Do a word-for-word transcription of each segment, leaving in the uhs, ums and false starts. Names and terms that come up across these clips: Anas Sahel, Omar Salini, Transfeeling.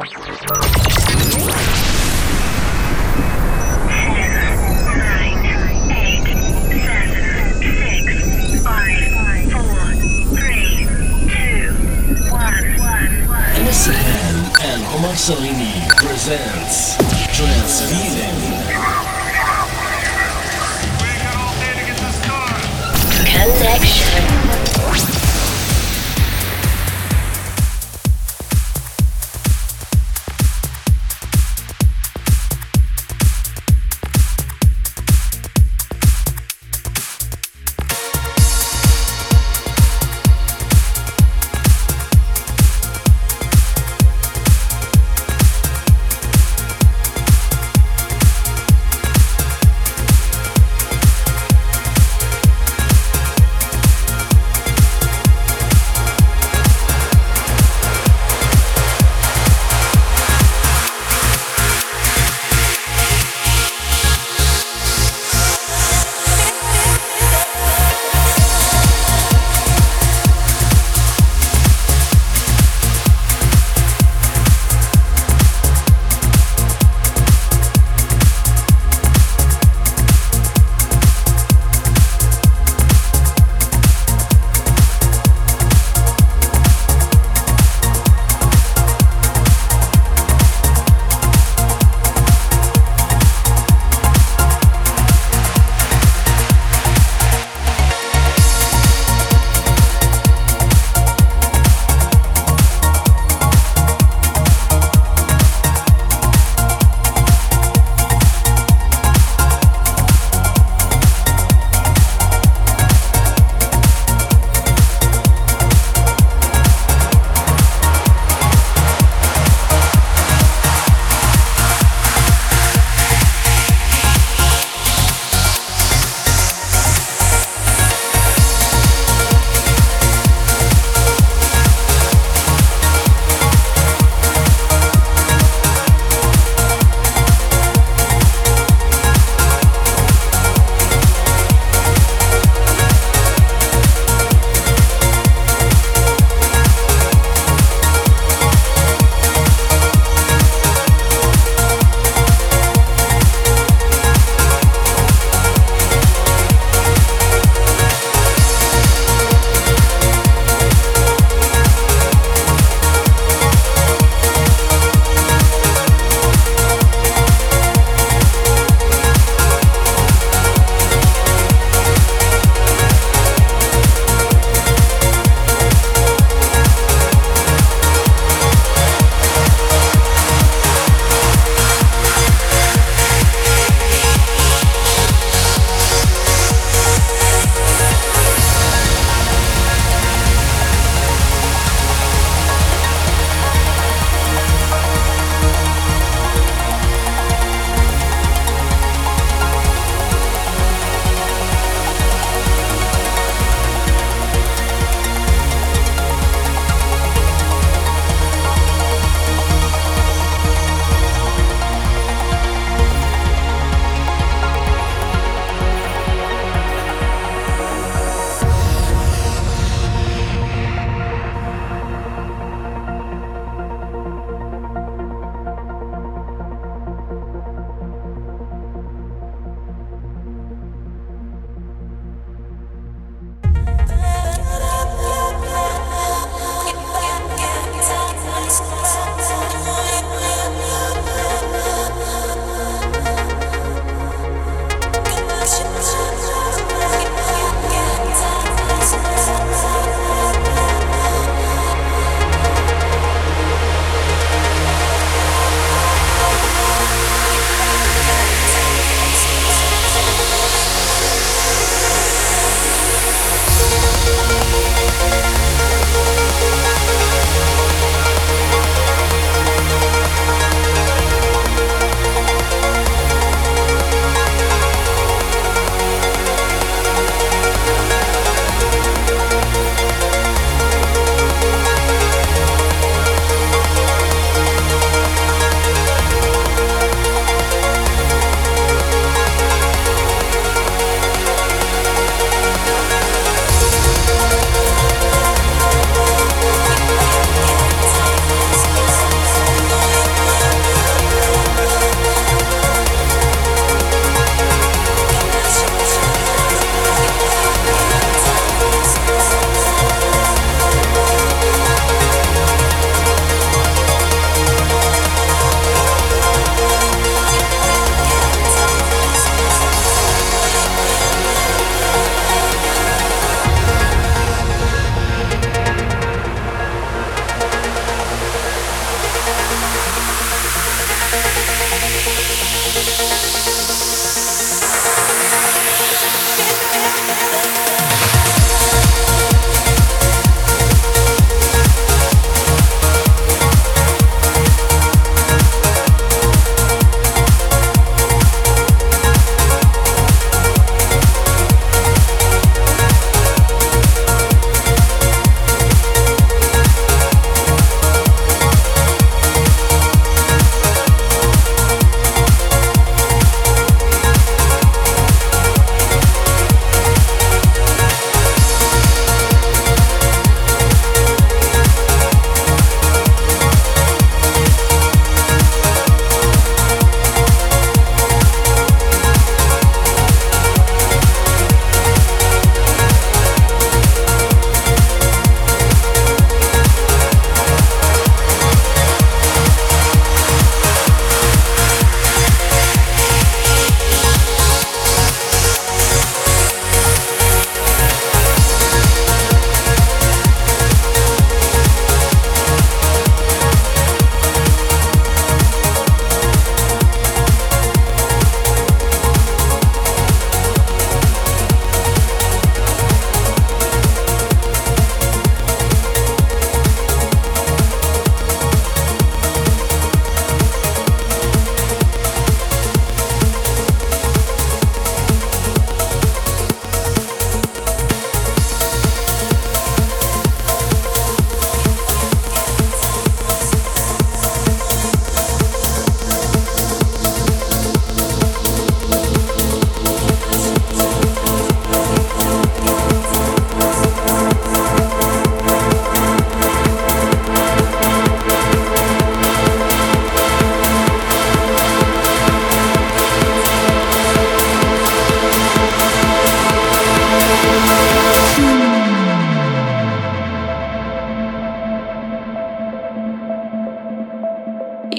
Anas Sahel and Omar Salini presents Transfeeling. Connection.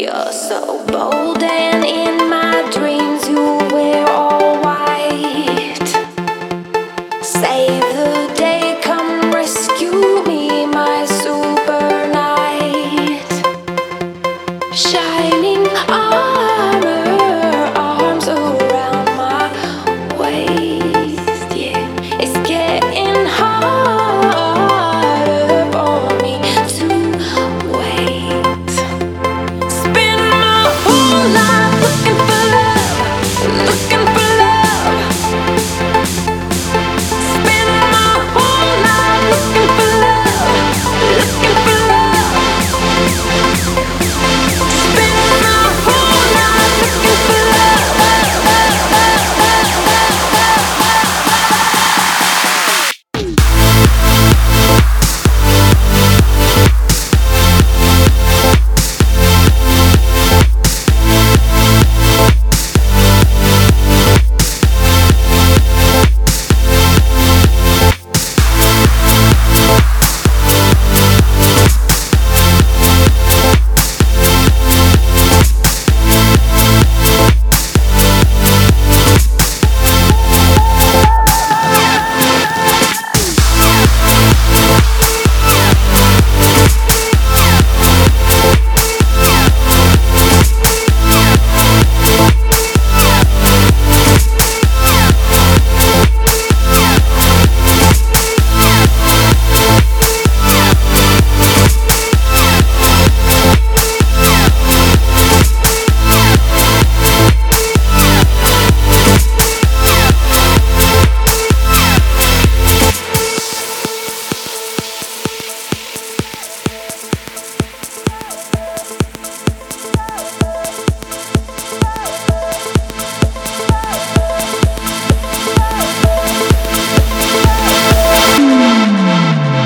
You're so bold and in my dreams you wear all white. Save the day, come rescue me, my super knight. Shining armor, arms around my waist. Yeah, it's getting hard.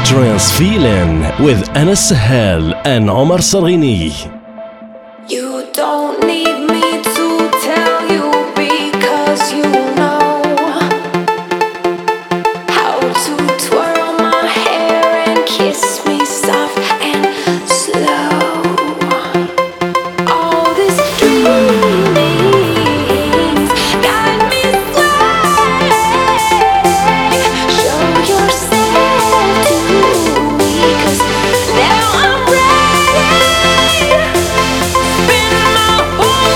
Transfeeling with Anas Sahel and Omar Salini. You don't need me to tell you because you know how to twirl my hair and kiss me soft and slow. All this dreaming got me flying. Show yourself. Now I'm ready. Spin my whole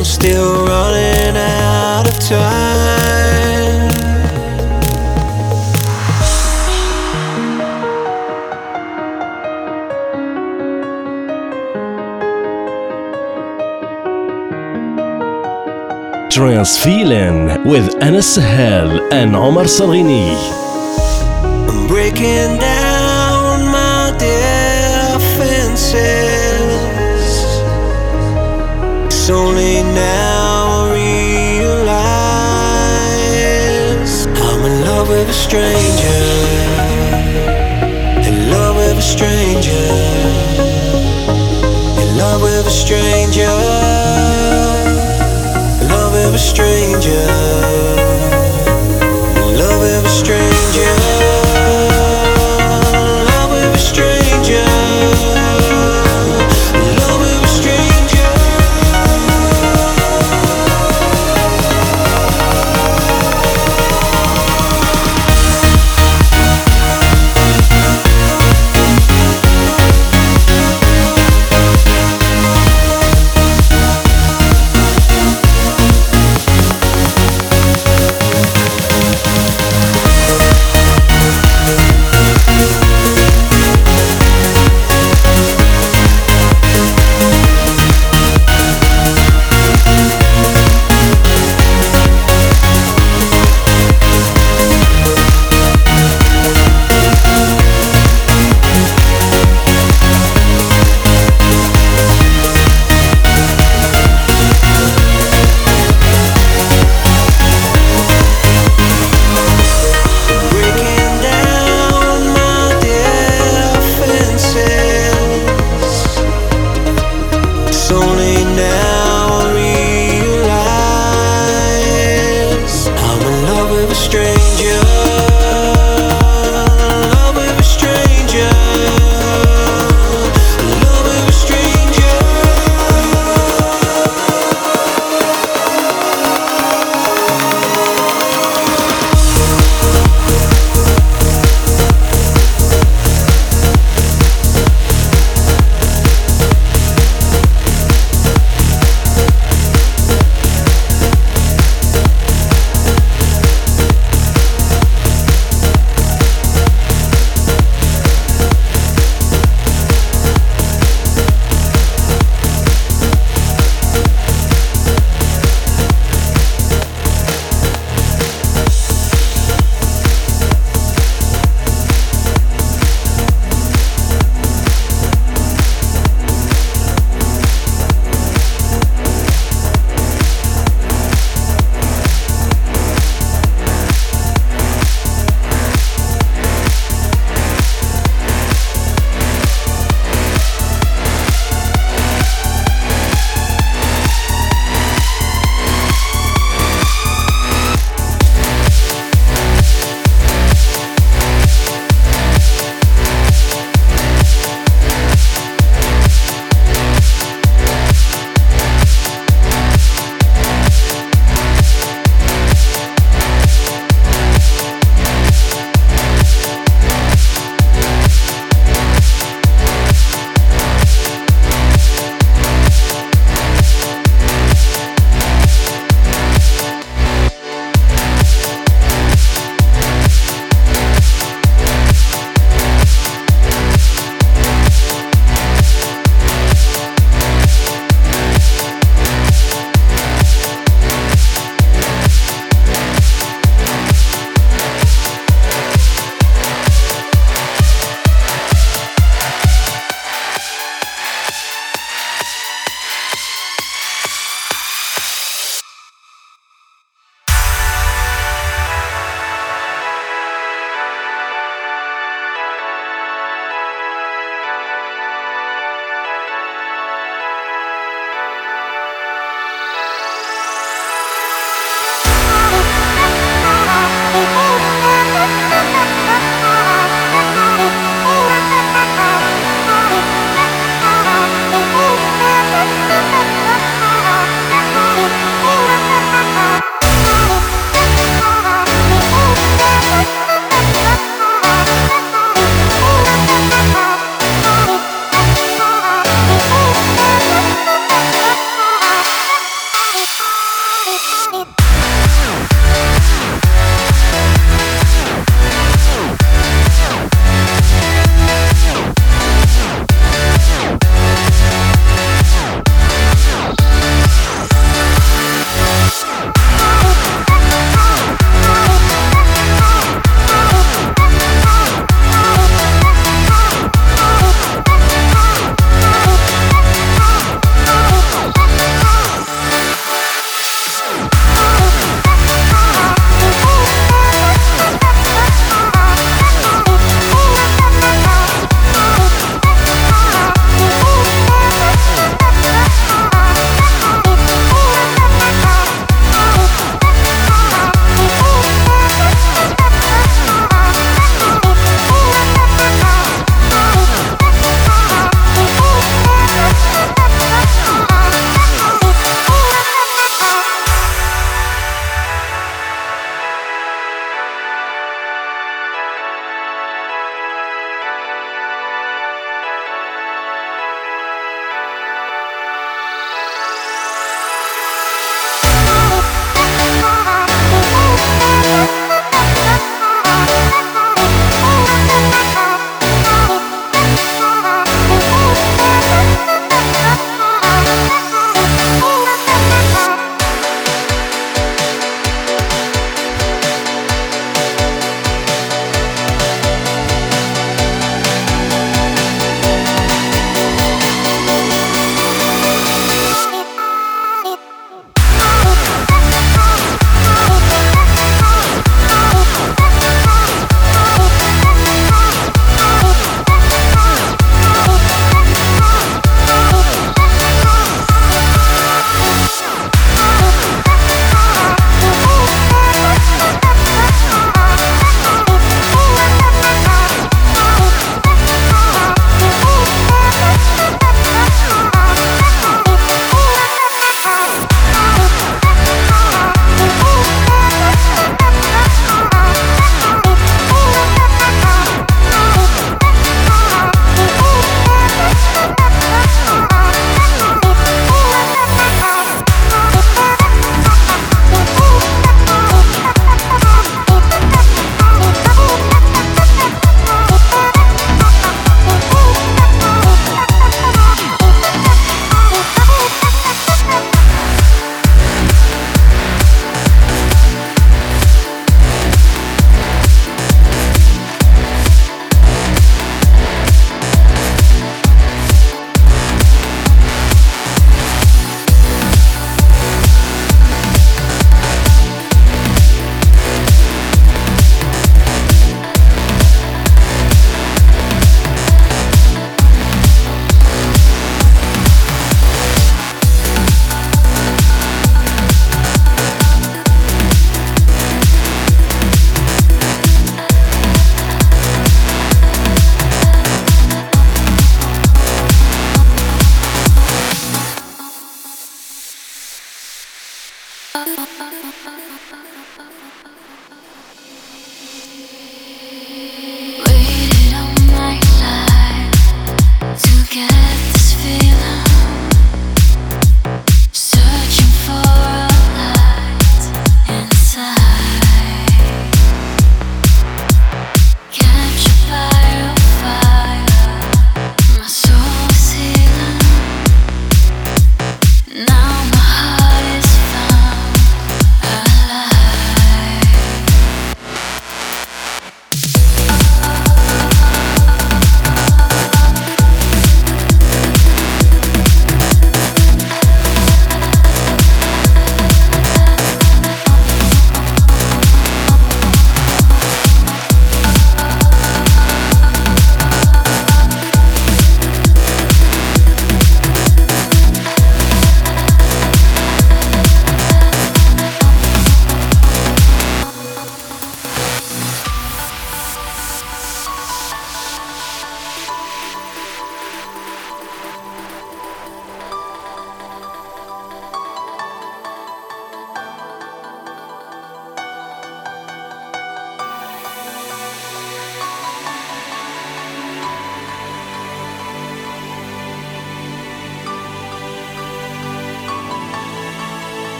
I'm still running out of time. Transfeeling with Anas Sahel and Omar Salini. I'm breaking down my defenses. It's only now I realize I'm in love with a stranger. In love with a stranger. In love with a stranger. Love of a stranger. Love of a stranger. Love of a stranger. Love of a stranger.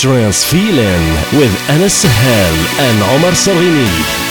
Transfeeling with Anas Sahel and Omar Salini.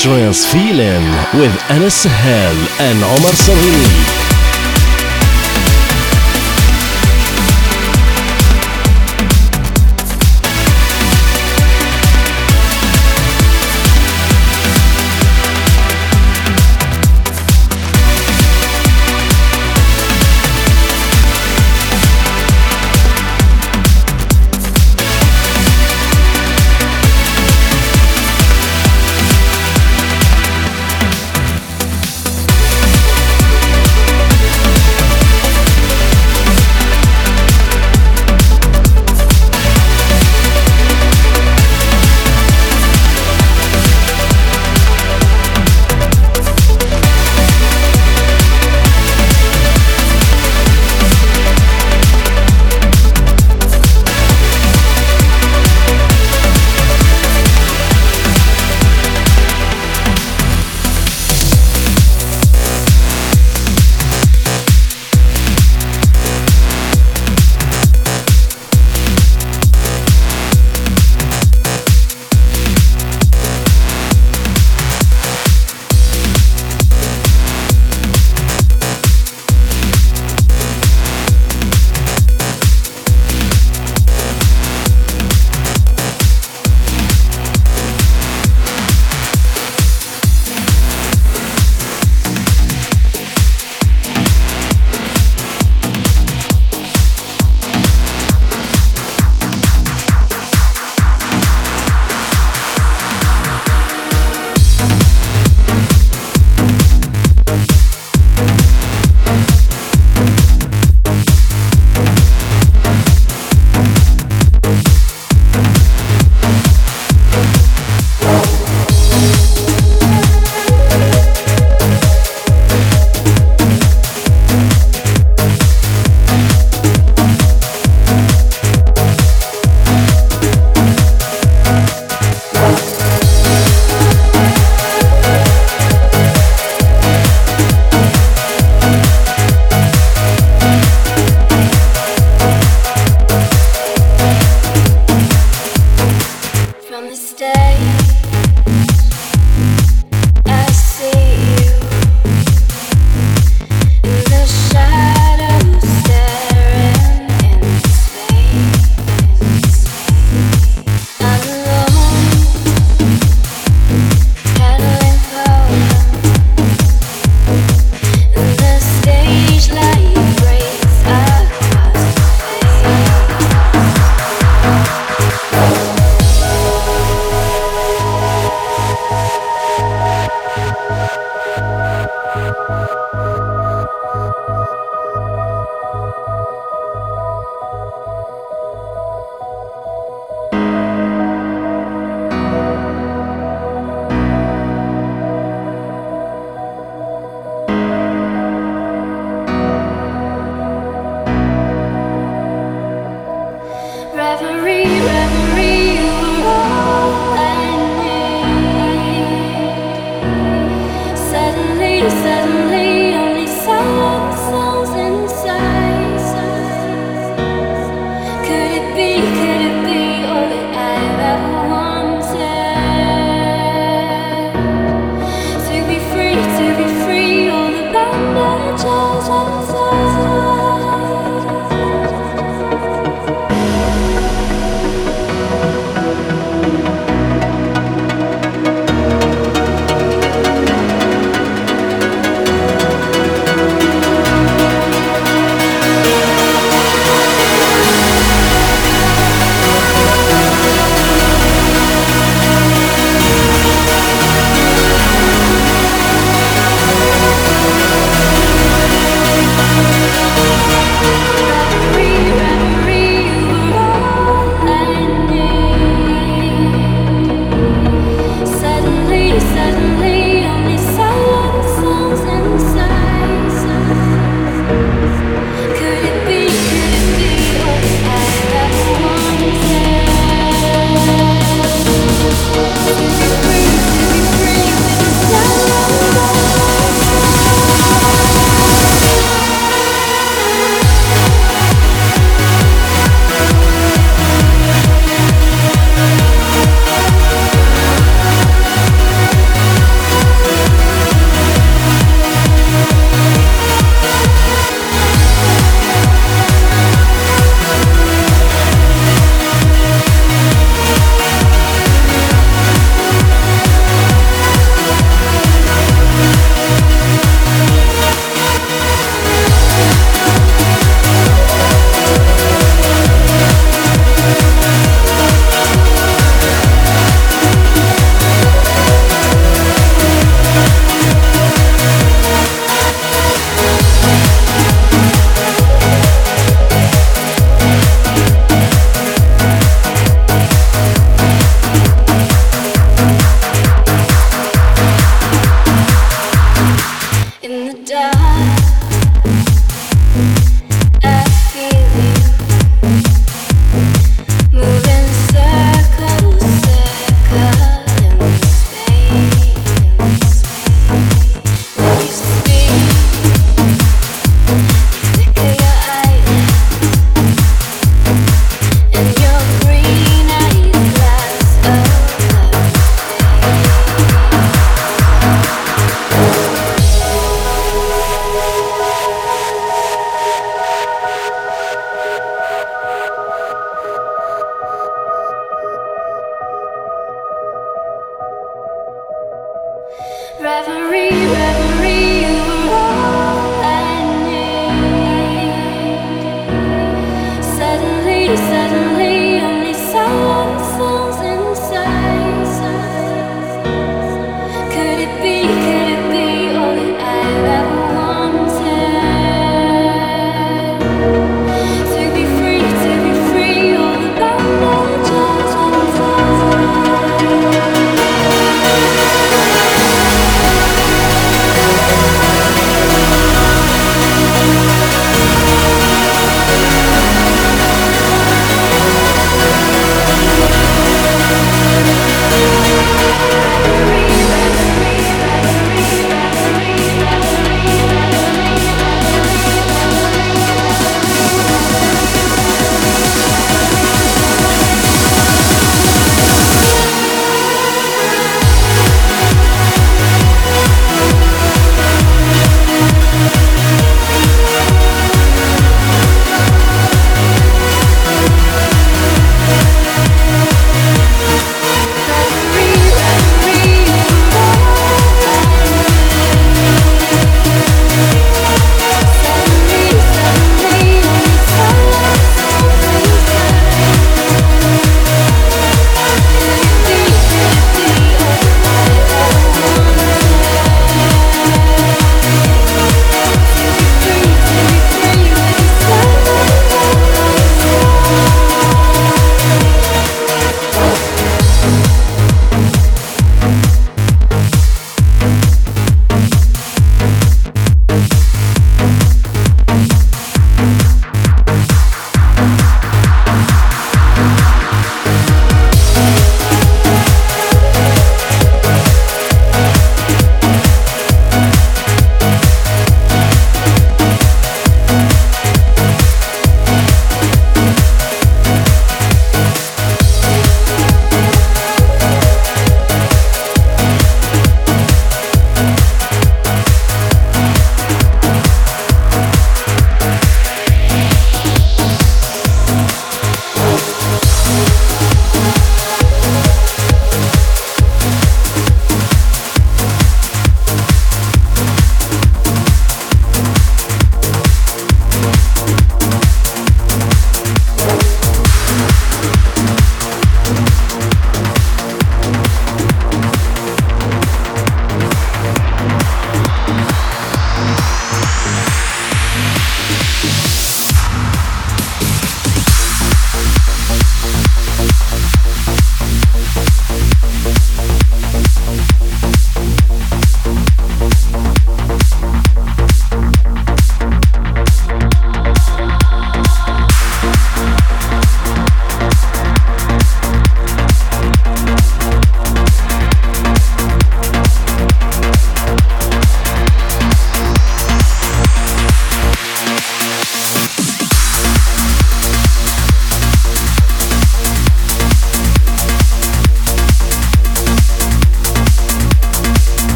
Transfeeling with Anas Sahel and Omar Salini.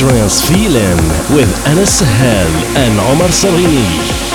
Transfeeling with Anas Sahel and Omar Salini.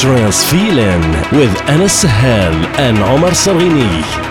Transfeeling with Anas Sahel and Omar Salini.